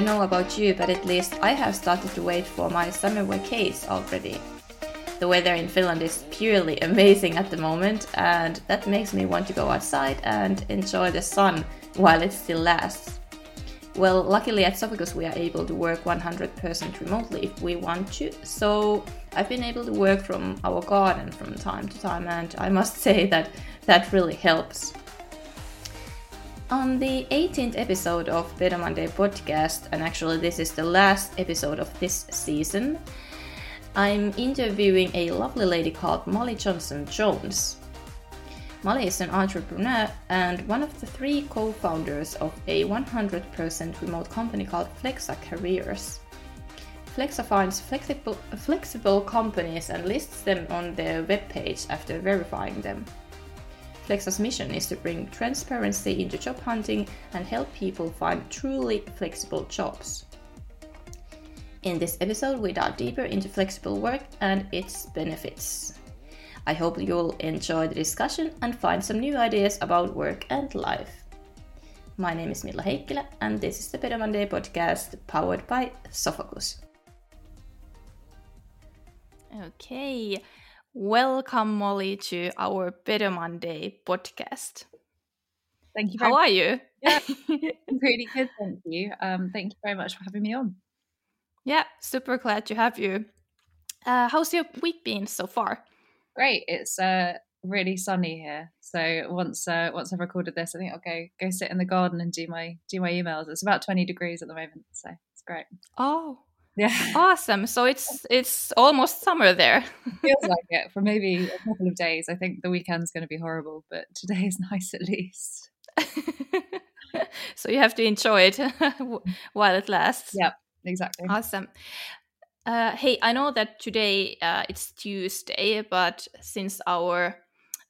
don't know about you, but at least I have started to wait for my summer vacays already. The weather in Finland is purely amazing at the moment, and that makes me want to go outside and enjoy the sun while it still lasts. Well, luckily at Sofocus we are able to work 100% remotely if we want to, so I've been able to work from our garden from time to time, and I must say that that really helps. On the 18th episode of Better Monday podcast, and actually this is the last episode of this season, I'm interviewing a lovely lady called Molly Johnson-Jones. Molly is an entrepreneur and one of the three co-founders of a 100% remote company called Flexa Careers. Flexa finds flexible companies and lists them on their webpage after verifying them. Flexa's mission is to bring transparency into job hunting and help people find truly flexible jobs. In this episode, we dive deeper into flexible work and its benefits. I hope you'll enjoy the discussion and find some new ideas about work and life. My name is Mila Heikkilä, and this is the Better Monday podcast powered by Sofocus. Okay, welcome Molly to our Better Monday podcast. Thank you. How are you? Yeah, I'm pretty good, thank you. Thank you very much for having me on. Yeah, super glad to have you. How's your week been so far? Great. It's really sunny here. So once I've recorded this, I think I'll go sit in the garden and do my emails. It's about 20 degrees at the moment, so it's great. Oh, yeah, awesome. So it's almost summer there. Feels like it for maybe a couple of days. I think the weekend's going to be horrible, but today is nice at least. So you have to enjoy it while it lasts. Yep. Exactly. Awesome. Hey, I know that today it's Tuesday, but since our,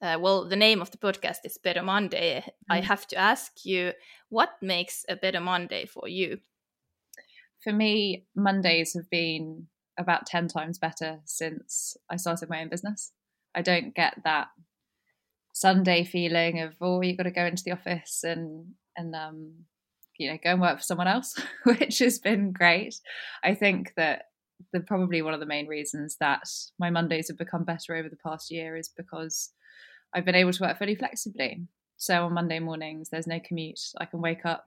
the name of the podcast is Better Monday, I have to ask you, what makes a better Monday for you? For me, Mondays have been about 10 times better since I started my own business. I don't get that Sunday feeling of, oh, you got to go into the office and go and work for someone else, which has been great. I think that probably one of the main reasons that my Mondays have become better over the past year is because I've been able to work fully flexibly. So on Monday mornings, there's no commute. I can wake up,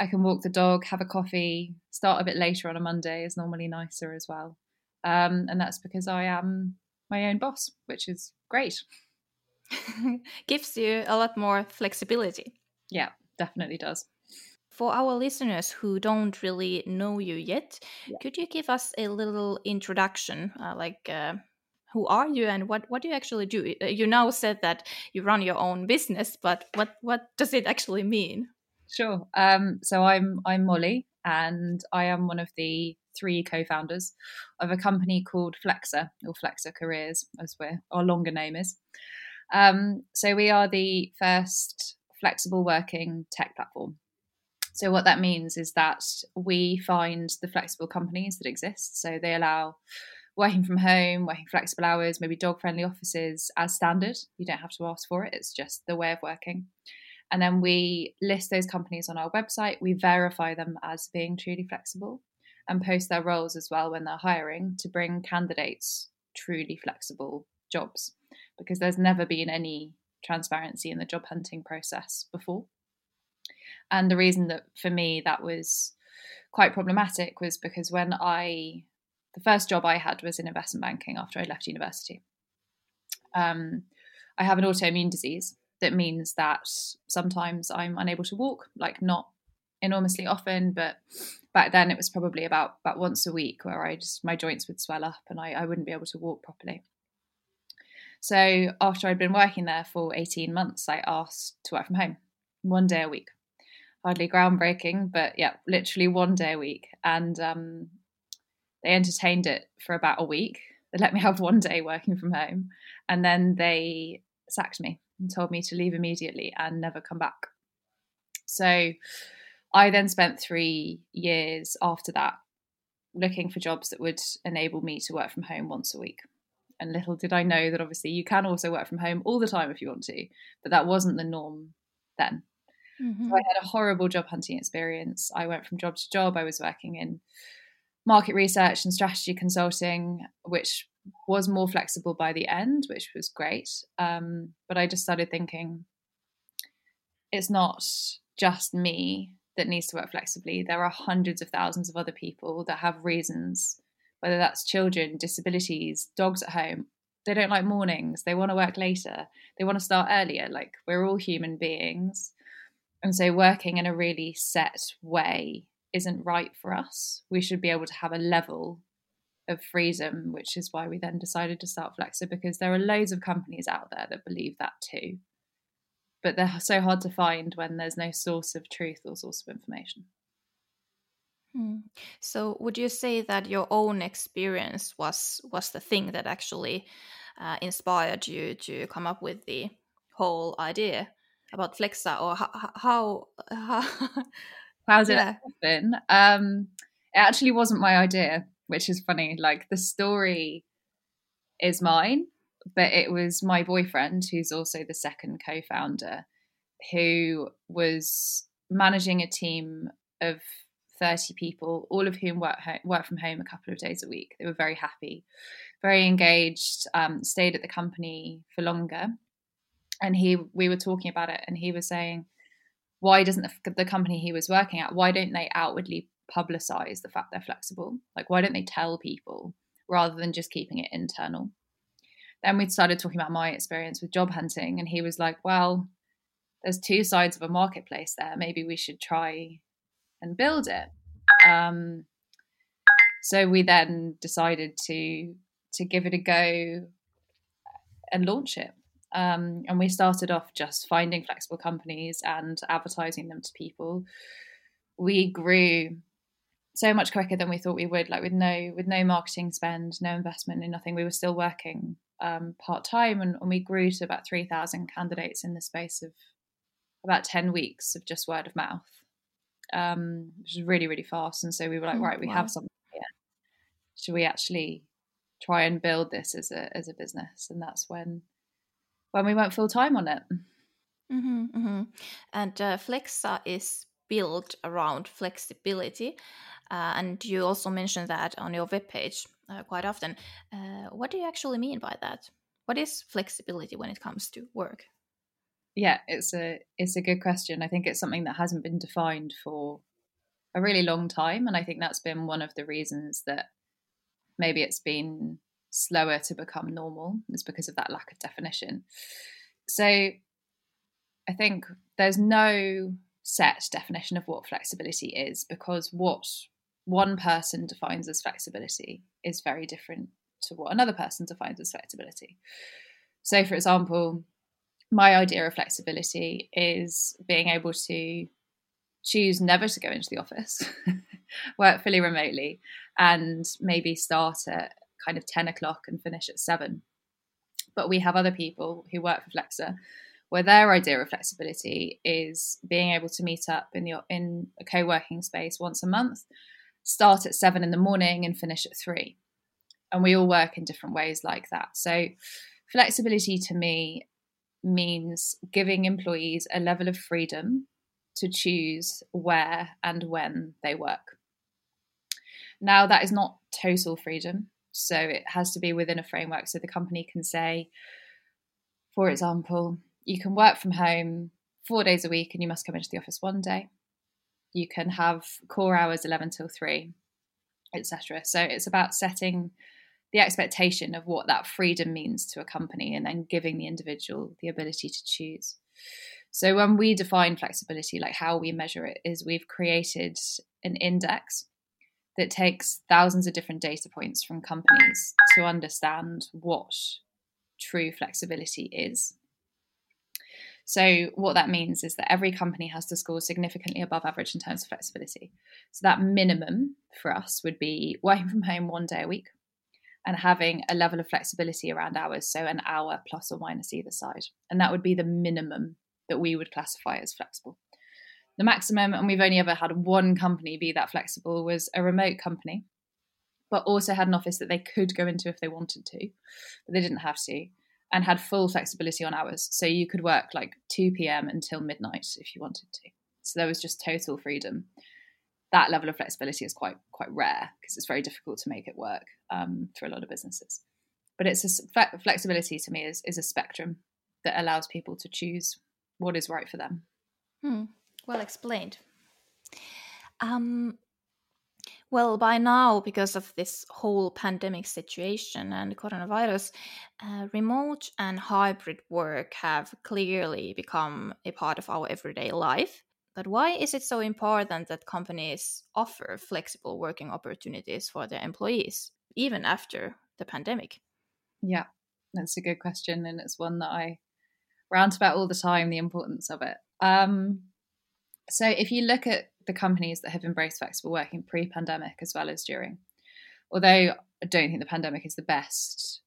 I can walk the dog, have a coffee, start a bit later on a Monday is normally nicer as well. And that's because I am my own boss, which is great. Gives you a lot more flexibility. Yeah, definitely does. For our listeners who don't really know you yet, Could you give us a little introduction, who are you and what do you actually do? You now said that you run your own business, but what does it actually mean? Sure. So I'm Molly, and I am one of the three co-founders of a company called Flexa, or Flexa Careers, as our longer name is. So we are the first flexible working tech platform. So what that means is that we find the flexible companies that exist. So they allow working from home, working flexible hours, maybe dog-friendly offices as standard. You don't have to ask for it. It's just the way of working. And then we list those companies on our website. We verify them as being truly flexible and post their roles as well when they're hiring to bring candidates truly flexible jobs, because there's never been any transparency in the job hunting process before. And the reason that for me that was quite problematic was because the first job I had was in investment banking after I left university. I have an autoimmune disease that means that sometimes I'm unable to walk, like not enormously often, but back then it was probably about once a week where my joints would swell up and I wouldn't be able to walk properly. So after I'd been working there for 18 months, I asked to work from home one day a week. Hardly groundbreaking, but yeah, literally one day a week. And they entertained it for about a week. They let me have one day working from home. And then they sacked me and told me to leave immediately and never come back. So I then spent 3 years after that looking for jobs that would enable me to work from home once a week. And little did I know that obviously you can also work from home all the time if you want to, but that wasn't the norm then. Mm-hmm. So I had a horrible job hunting experience. I went from job to job. I was working in market research and strategy consulting, which was more flexible by the end, which was great. But I just started thinking, it's not just me that needs to work flexibly. There are hundreds of thousands of other people that have reasons, whether that's children, disabilities, dogs at home. They don't like mornings. They want to work later. They want to start earlier. Like, we're all human beings. And so working in a really set way isn't right for us. We should be able to have a level of freedom, which is why we then decided to start Flexa, because there are loads of companies out there that believe that too. But they're so hard to find when there's no source of truth or source of information. So would you say that your own experience was the thing that actually inspired you to come up with the whole idea about Flexa, or how's it happen? It actually wasn't my idea, which is funny. Like, the story is mine, but it was my boyfriend, who's also the second co-founder, who was managing a team of 30 people, all of whom work from home a couple of days a week. They were very happy, very engaged, stayed at the company for longer. And we were talking about it, and he was saying, why doesn't the company he was working at, why don't they outwardly publicize the fact they're flexible? Like, why don't they tell people rather than just keeping it internal? Then we started talking about my experience with job hunting, and he was like, well, there's two sides of a marketplace there. Maybe we should try and build it. So we then decided to give it a go and launch it. And we started off just finding flexible companies and advertising them to people. We grew so much quicker than we thought we would, like with no marketing spend, no investment, and nothing. We were still working part-time, and we grew to about 3,000 candidates in the space of about 10 weeks of just word of mouth, which is really, really fast. And so we were like, right, we have something here. Should we actually try and build this as a business? And that's when we went full-time on it. Mm-hmm, mm-hmm. And Flexa is built around flexibility. And you also mentioned that on your webpage quite often. What do you actually mean by that? What is flexibility when it comes to work? Yeah, it's a good question. I think it's something that hasn't been defined for a really long time. And I think that's been one of the reasons that maybe it's been slower to become normal, is because of that lack of definition. So I think there's no set definition of what flexibility is, because what one person defines as flexibility is very different to what another person defines as flexibility. So, for example, my idea of flexibility is being able to choose never to go into the office, work fully remotely, and maybe start at kind of 10 o'clock and finish at 7. But we have other people who work for Flexa where their idea of flexibility is being able to meet up in a co-working space once a month, start at 7 in the morning and finish at 3. And we all work in different ways like that. So flexibility to me means giving employees a level of freedom to choose where and when they work. Now, that is not total freedom. So it has to be within a framework. So the company can say, for example, you can work from home 4 days a week and you must come into the office one day. You can have core hours 11 till 3, etc. So it's about setting the expectation of what that freedom means to a company, and then giving the individual the ability to choose. So when we define flexibility, like how we measure it, is we've created an index that takes thousands of different data points from companies to understand what true flexibility is. So what that means is that every company has to score significantly above average in terms of flexibility. So that minimum for us would be working from home 1 day a week and having a level of flexibility around hours, so an hour plus or minus either side. And that would be the minimum that we would classify as flexible. The maximum, and we've only ever had one company be that flexible, was a remote company, but also had an office that they could go into if they wanted to, but they didn't have to. and had full flexibility on hours. So you could work like 2 p.m. until midnight if you wanted to. So there was just total freedom. That level of flexibility is quite rare because it's very difficult to make it work for a lot of businesses. But it's a flexibility to me is a spectrum that allows people to choose what is right for them. Well explained. Well, by now, because of this whole pandemic situation and coronavirus, remote and hybrid work have clearly become a part of our everyday life. But why is it so important that companies offer flexible working opportunities for their employees, even after the pandemic? Yeah, that's a good question. And it's one that I rant about all the time, the importance of it. So if you look at the companies that have embraced flexible working pre-pandemic as well as during, although I don't think the pandemic is the best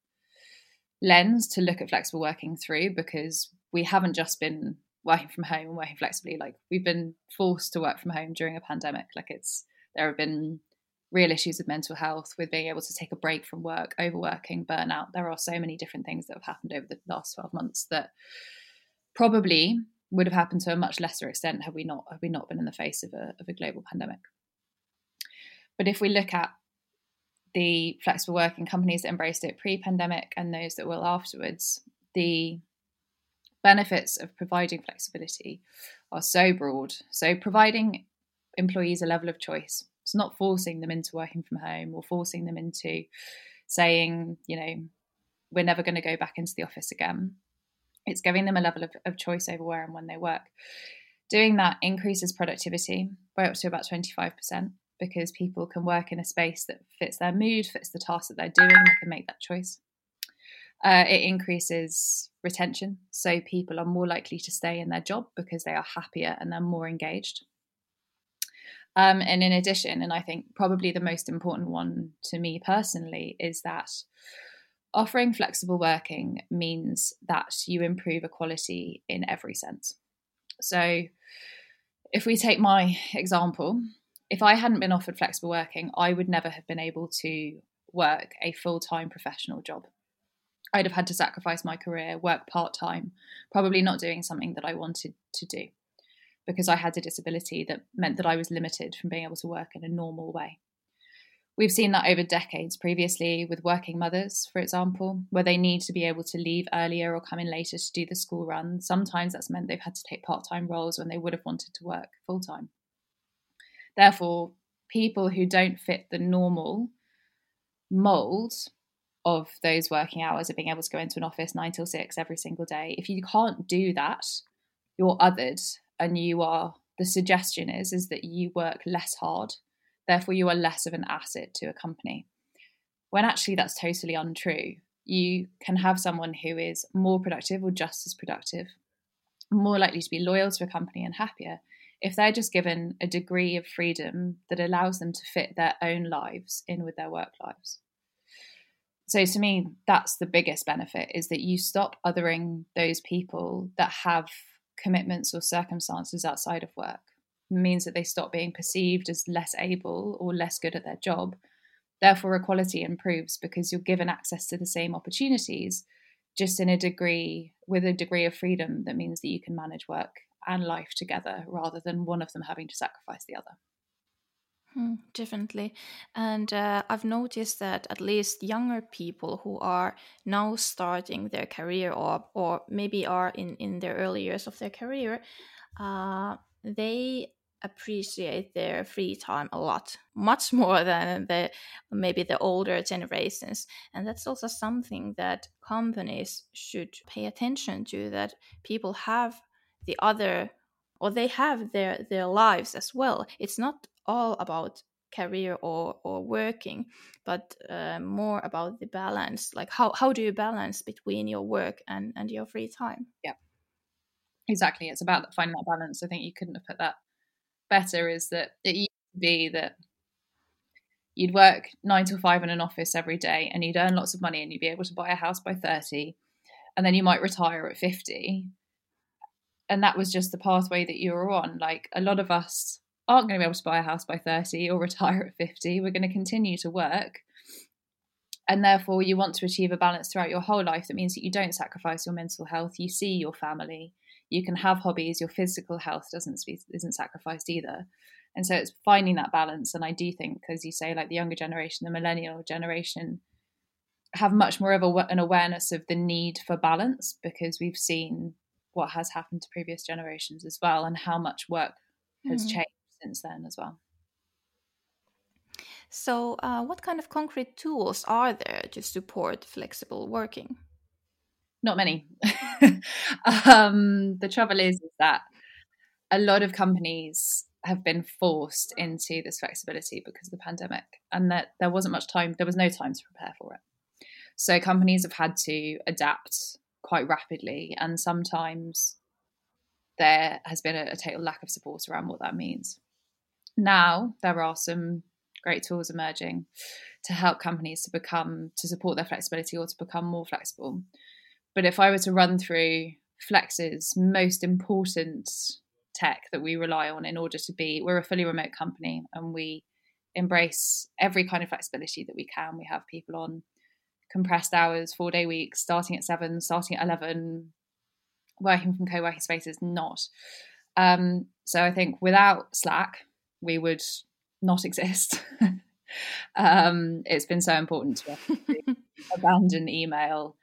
lens to look at flexible working through, because we haven't just been working from home and working flexibly. Like, we've been forced to work from home during a pandemic. Like, there have been real issues with mental health, with being able to take a break from work, overworking, burnout. There are so many different things that have happened over the last 12 months that probably would have happened to a much lesser extent had we not been in the face of a global pandemic. But if we look at the flexible working companies that embraced it pre-pandemic and those that will afterwards, the benefits of providing flexibility are so broad. So providing employees a level of choice. It's not forcing them into working from home or forcing them into saying, you know, we're never going to go back into the office again. It's giving them a level of choice over where and when they work. Doing that increases productivity by up to about 25%, because people can work in a space that fits their mood, fits the task that they're doing, they can make that choice. It increases retention, so people are more likely to stay in their job because they are happier and they're more engaged. And in addition, and I think probably the most important one to me personally, is that offering flexible working means that you improve equality in every sense. So if we take my example, if I hadn't been offered flexible working, I would never have been able to work a full-time professional job. I'd have had to sacrifice my career, work part-time, probably not doing something that I wanted to do, because I had a disability that meant that I was limited from being able to work in a normal way. We've seen that over decades previously with working mothers, for example, where they need to be able to leave earlier or come in later to do the school run. Sometimes that's meant they've had to take part-time roles when they would have wanted to work full-time. Therefore, people who don't fit the normal mould of those working hours of being able to go into an office 9 till 6 every single day, if you can't do that, you're othered, and you are, the suggestion is that you work less hard. Therefore, you are less of an asset to a company, when actually that's totally untrue. You can have someone who is more productive or just as productive, more likely to be loyal to a company and happier, if they're just given a degree of freedom that allows them to fit their own lives in with their work lives. So to me, that's the biggest benefit, is that you stop othering those people that have commitments or circumstances outside of work. Means that they stop being perceived as less able or less good at their job. Therefore, equality improves, because you're given access to the same opportunities, just in a degree, with a degree of freedom that means that you can manage work and life together rather than one of them having to sacrifice the other. Definitely. And I've noticed that at least younger people who are now starting their career, or maybe are in their early years of their career, they appreciate their free time a lot, much more than maybe the older generations. And that's also something that companies should pay attention to, that people have the other, or they have their lives as well. It's not all about career or working, but more about the balance. Like, how do you balance between your work and your free time? Yeah. Exactly. It's about finding that balance. I think you couldn't have put that better, is that it used to be that you'd work 9 till 5 in an office every day and you'd earn lots of money and you'd be able to buy a house by 30, and then you might retire at 50. And that was just the pathway that you were on. Like, a lot of us aren't going to be able to buy a house by 30 or retire at 50. We're going to continue to work And therefore you want to achieve a balance throughout your whole life. That means that you don't sacrifice your mental health. You see your family, you can have hobbies, your physical health isn't sacrificed either. And so it's finding that balance. And I do think, as you say, like the younger generation, the millennial generation have much more of an awareness of the need for balance, because we've seen what has happened to previous generations as well, and how much work has changed since then as well. So what kind of concrete tools are there to support flexible working? Not many. The trouble is that a lot of companies have been forced into this flexibility because of the pandemic, and that there wasn't much time, there was no time to prepare for it. So companies have had to adapt quite rapidly, and sometimes there has been a total lack of support around what that means. Now there are some great tools emerging to help companies to support their flexibility or to become more flexible. But if I were to run through Flex's most important tech that we rely on in order to be, we're a fully remote company and we embrace every kind of flexibility that we can. We have people on compressed hours, 4-day weeks, starting at 7, starting at 11, working from co-working spaces, not. So I think without Slack, we would not exist. It's been so important to us to abandon email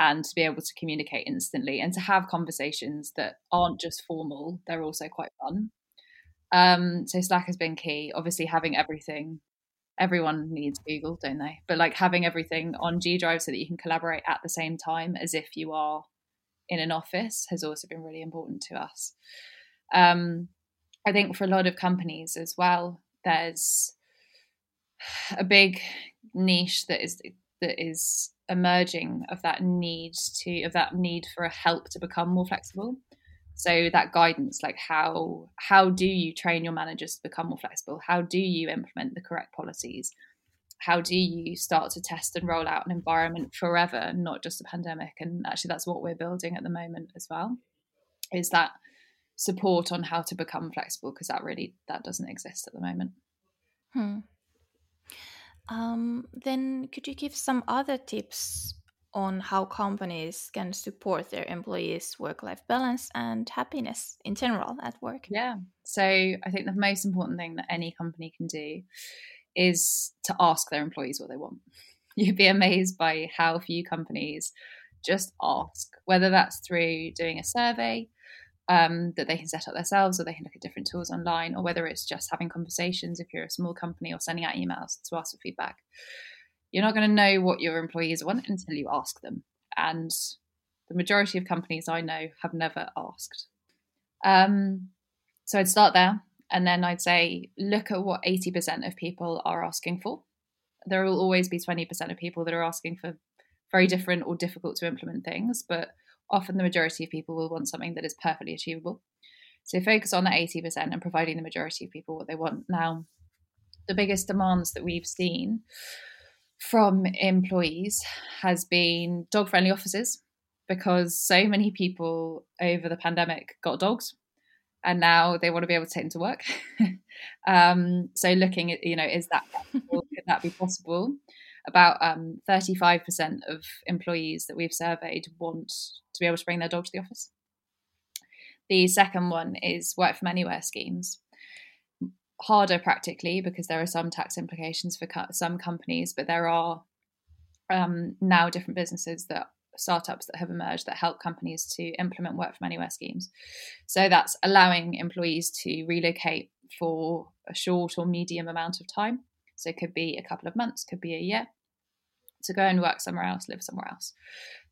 and to be able to communicate instantly and to have conversations that aren't just formal, they're also quite fun. So Slack has been key. Obviously having everything, everyone needs Google, don't they? But like having everything on G Drive so that you can collaborate at the same time as if you are in an office has also been really important to us. I think for a lot of companies as well, there's a big niche that is emerging of that need for a help to become more flexible. So that guidance, like how do you train your managers to become more flexible? How do you implement the correct policies? How do you start to test and roll out an environment forever, not just a pandemic? And actually that's what we're building at the moment as well, is that support on how to become flexible, because that doesn't exist at the moment. Then could you give some other tips on how companies can support their employees' work-life balance and happiness in general at work? Yeah. So I think the most important thing that any company can do is to ask their employees what they want. You'd be amazed by how few companies just ask, whether that's through doing a survey that they can set up themselves, or they can look at different tools online, or whether it's just having conversations if you're a small company, or sending out emails to ask for feedback. You're not going to know what your employees want until you ask them. And the majority of companies I know have never asked. So I'd start there. And then I'd say, look at what 80% of people are asking for. There will always be 20% of people that are asking for very different or difficult to implement things, but often the majority of people will want something that is perfectly achievable. So focus on that 80% and providing the majority of people what they want. Now, the biggest demands that we've seen from employees has been dog-friendly offices, because so many people over the pandemic got dogs and now they want to be able to take them to work. So looking at, is that possible? Could that be possible? About 35% of employees that we've surveyed want to be able to bring their dog to the office. The second one is work from anywhere schemes. Harder practically, because there are some tax implications for some companies, but there are now different startups that have emerged that help companies to implement work from anywhere schemes. So that's allowing employees to relocate for a short or medium amount of time. So it could be a couple of months, could be a year, to go and work somewhere else, live somewhere else.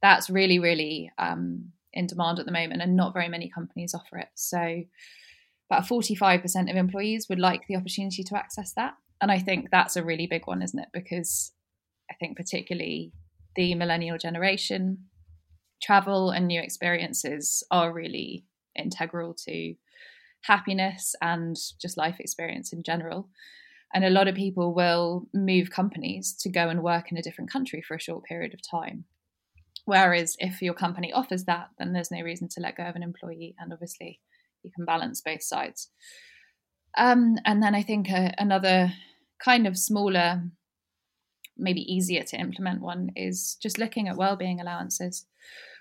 That's really, really in demand at the moment, and not very many companies offer it. So about 45% of employees would like the opportunity to access that. And I think that's a really big one, isn't it? Because I think particularly the millennial generation, travel and new experiences are really integral to happiness and just life experience in general. And a lot of people will move companies to go and work in a different country for a short period of time. Whereas if your company offers that, then there's no reason to let go of an employee. And obviously you can balance both sides. And then I think another kind of smaller maybe easier to implement one is just looking at wellbeing allowances.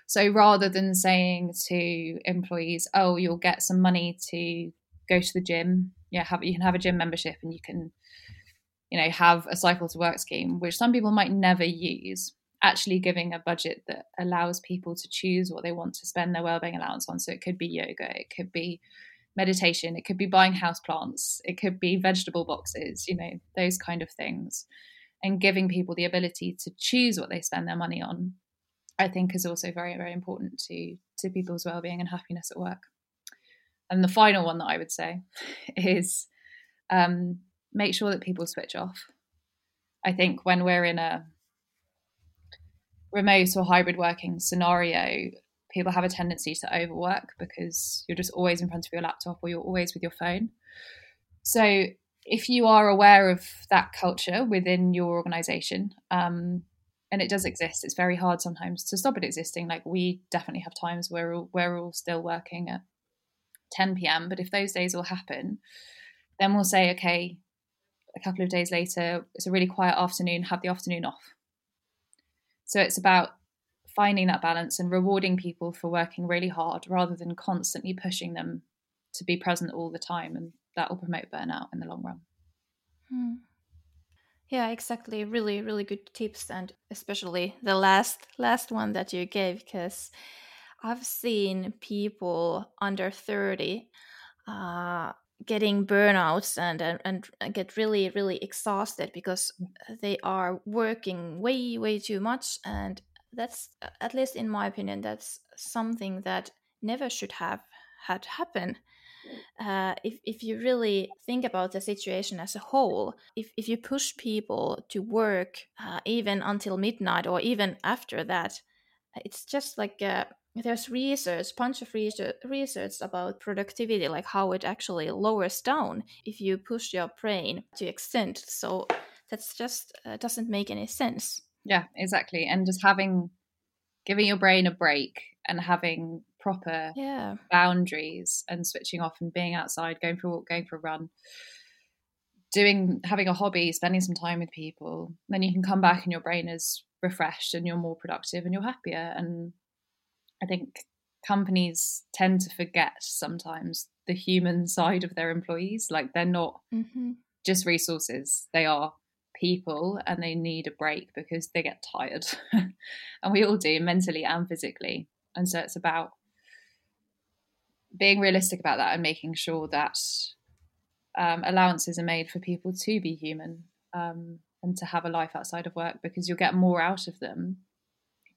So rather than saying to employees, oh, you'll get some money to go to the gym, you can have a gym membership and you can, have a cycle to work scheme, which some people might never use, actually giving a budget that allows people to choose what they want to spend their wellbeing allowance on. So it could be yoga, it could be meditation, it could be buying houseplants, it could be vegetable boxes, those kind of things. And giving people the ability to choose what they spend their money on, I think, is also very, very important to people's wellbeing and happiness at work. And the final one that I would say is make sure that people switch off. I think when we're in a remote or hybrid working scenario, people have a tendency to overwork because you're just always in front of your laptop or you're always with your phone. So if you are aware of that culture within your organisation, and it does exist, it's very hard sometimes to stop it existing. Like, we definitely have times where we're all still working at 10 p.m. But if those days all happen, then we'll say, okay, a couple of days later, it's a really quiet afternoon, have the afternoon off. So it's about finding that balance and rewarding people for working really hard rather than constantly pushing them to be present all the time, and that will promote burnout in the long run. Yeah, exactly. Really, really good tips, and especially the last one that you gave, because I've seen people under 30 getting burnouts and get really, really exhausted because they are working way, way too much. And that's, at least in my opinion, that's something that never should have had happen. If you really think about the situation as a whole, if you push people to work even until midnight or even after that, it's just like there's research about productivity, like how it actually lowers down if you push your brain to extent. So that's just doesn't make any sense. Yeah, exactly. And just giving your brain a break and having proper boundaries and switching off and being outside, going for a walk, going for a run, having a hobby, spending some time with people, then you can come back and your brain is refreshed and you're more productive and you're happier. And I think companies tend to forget sometimes the human side of their employees. Like, they're not just resources, they are people, and they need a break because they get tired and we all do, mentally and physically. And so it's about being realistic about that and making sure that allowances are made for people to be human and to have a life outside of work, because you'll get more out of them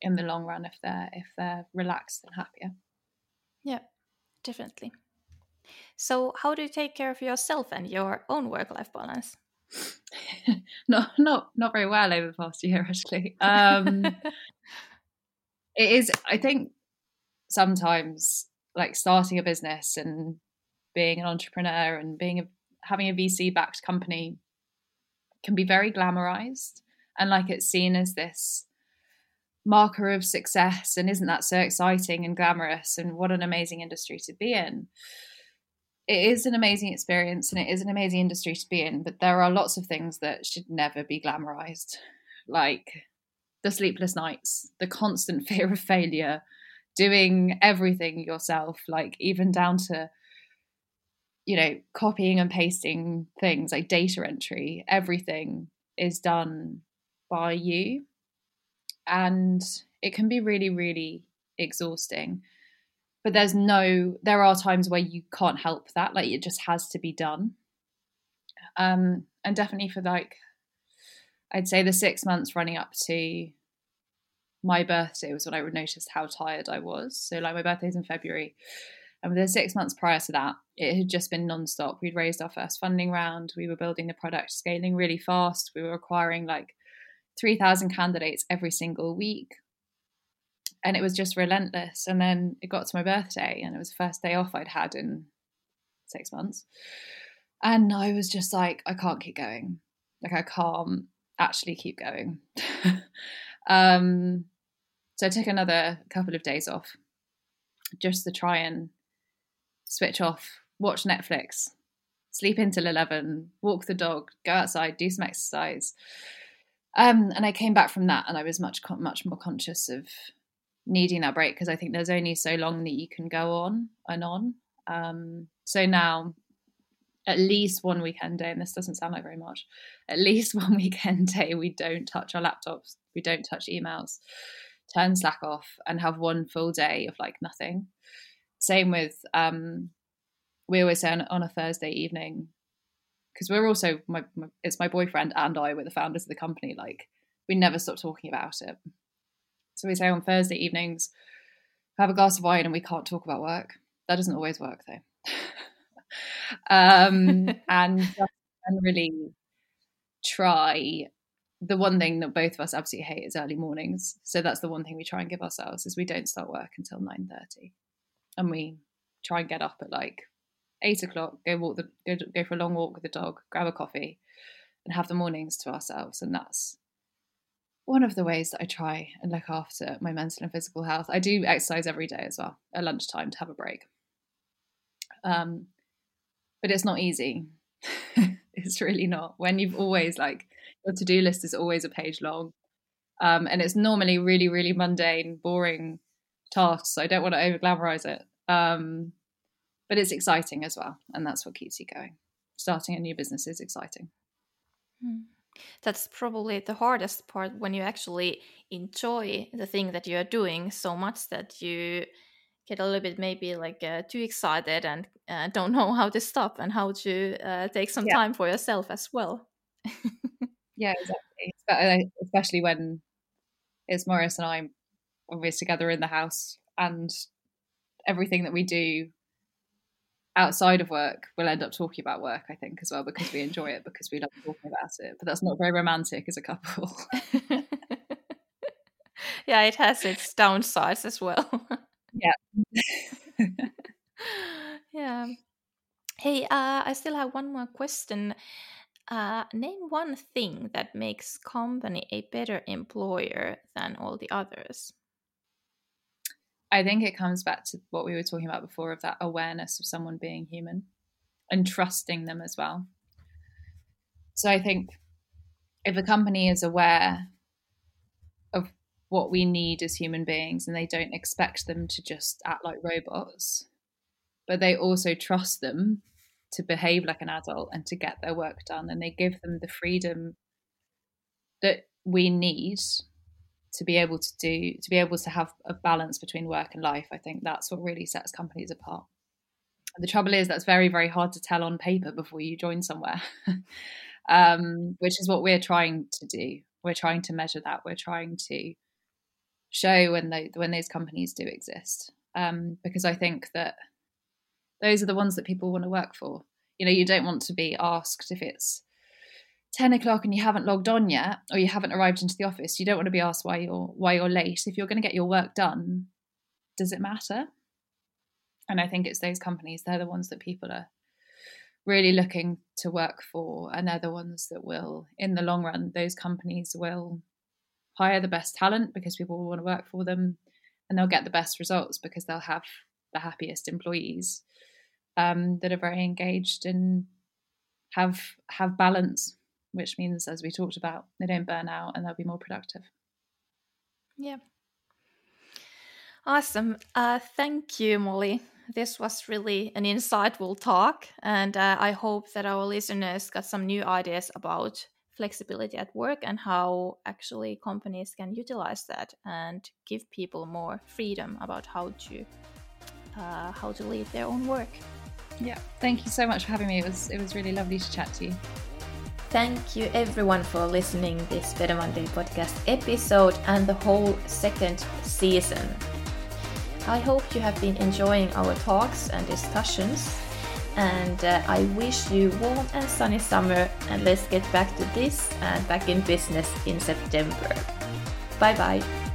in the long run if they're relaxed and happier. Yeah, definitely. So how do you take care of yourself and your own work-life balance? not very well over the past year, actually. It is, I think, sometimes like starting a business and being an entrepreneur and having a VC-backed company can be very glamorized, and like it's seen as this marker of success, and isn't that so exciting and glamorous, and what an amazing industry to be in. It is an amazing experience and it is an amazing industry to be in, but there are lots of things that should never be glamorized, like the sleepless nights, the constant fear of failure, doing everything yourself, like even down to, copying and pasting things, like data entry. Everything is done by you. And it can be really, really exhausting. But there are times where you can't help that. Like, it just has to be done. And definitely for I'd say the 6 months running up to my birthday was when I noticed how tired I was. So my birthday's in February. And the 6 months prior to that, it had just been nonstop. We'd raised our first funding round. We were building the product, scaling really fast. We were acquiring 3,000 candidates every single week. And it was just relentless. And then it got to my birthday and it was the first day off I'd had in 6 months. And I was just like, I can't keep going. Like, I can't actually keep going. So I took another couple of days off just to try and switch off, watch Netflix, sleep until 11, walk the dog, go outside, do some exercise. And I came back from that and I was much more conscious of needing that break, because I think there's only so long that you can go on and on. So now at least one weekend day, and this doesn't sound like very much, at least one weekend day we don't touch our laptops, we don't touch emails, turn Slack off and have one full day of like nothing. Same with, we always say on a Thursday evening, because we're also, it's my boyfriend and I, we're the founders of the company, like we never stop talking about it. So we say on Thursday evenings, have a glass of wine and we can't talk about work. That doesn't always work though. And really try, the one thing that both of us absolutely hate is early mornings. So that's the one thing we try and give ourselves, is we don't start work until 9:30. And we try and get up at like 8 o'clock, go for a long walk with the dog, grab a coffee and have the mornings to ourselves. And that's one of the ways that I try and look after my mental and physical health. I do exercise every day as well at lunchtime to have a break. But it's not easy. It's really not. When you've always like, your to-do list is always a page long. And it's normally really, really mundane, boring tasks. So I don't want to over-glamorize it. But it's exciting as well. And that's what keeps you going. Starting a new business is exciting. That's probably the hardest part, when you actually enjoy the thing that you are doing so much that you get a little bit maybe like too excited and don't know how to stop and how to take some time for yourself as well. Yeah, exactly. Especially when it's Morris and I, always together in the house, and everything that we do outside of work we'll end up talking about work, I think, as well, because we enjoy it, because we love talking about it. But that's not very romantic as a couple. Yeah, it has its downsides as well. Yeah. Yeah. Hey, I still have one more question. Name one thing that makes company a better employer than all the others. I think it comes back to what we were talking about before, of that awareness of someone being human and trusting them as well. So I think if a company is aware of what we need as human beings, and they don't expect them to just act like robots, but they also trust them to behave like an adult and to get their work done, and they give them the freedom that we need to be able to do, to be able to have a balance between work and life. I think that's what really sets companies apart. And the trouble is that's very, very hard to tell on paper before you join somewhere, which is what we're trying to do. We're trying to measure that. We're trying to show when those companies do exist, because I think that those are the ones that people want to work for. You know, you don't want to be asked if it's 10 o'clock and you haven't logged on yet, or you haven't arrived into the office. You don't want to be asked why you're late. If you're going to get your work done, does it matter? And I think it's those companies, they're the ones that people are really looking to work for. And they're the ones that will, in the long run, those companies will hire the best talent because people will want to work for them, and they'll get the best results because they'll have the happiest employees that are very engaged and have balance, which means, as we talked about, they don't burn out and they'll be more productive. Yeah. Awesome. Thank you, Molly. This was really an insightful talk, and I hope that our listeners got some new ideas about flexibility at work and how actually companies can utilize that and give people more freedom about how to lead their own work. Yeah, thank you so much for having me. It was really lovely to chat to you. Thank you everyone for listening this Better Monday podcast episode and the whole second season. I hope you have been enjoying our talks and discussions, and I wish you warm and sunny summer, and let's get back to this and back in business in September. Bye bye.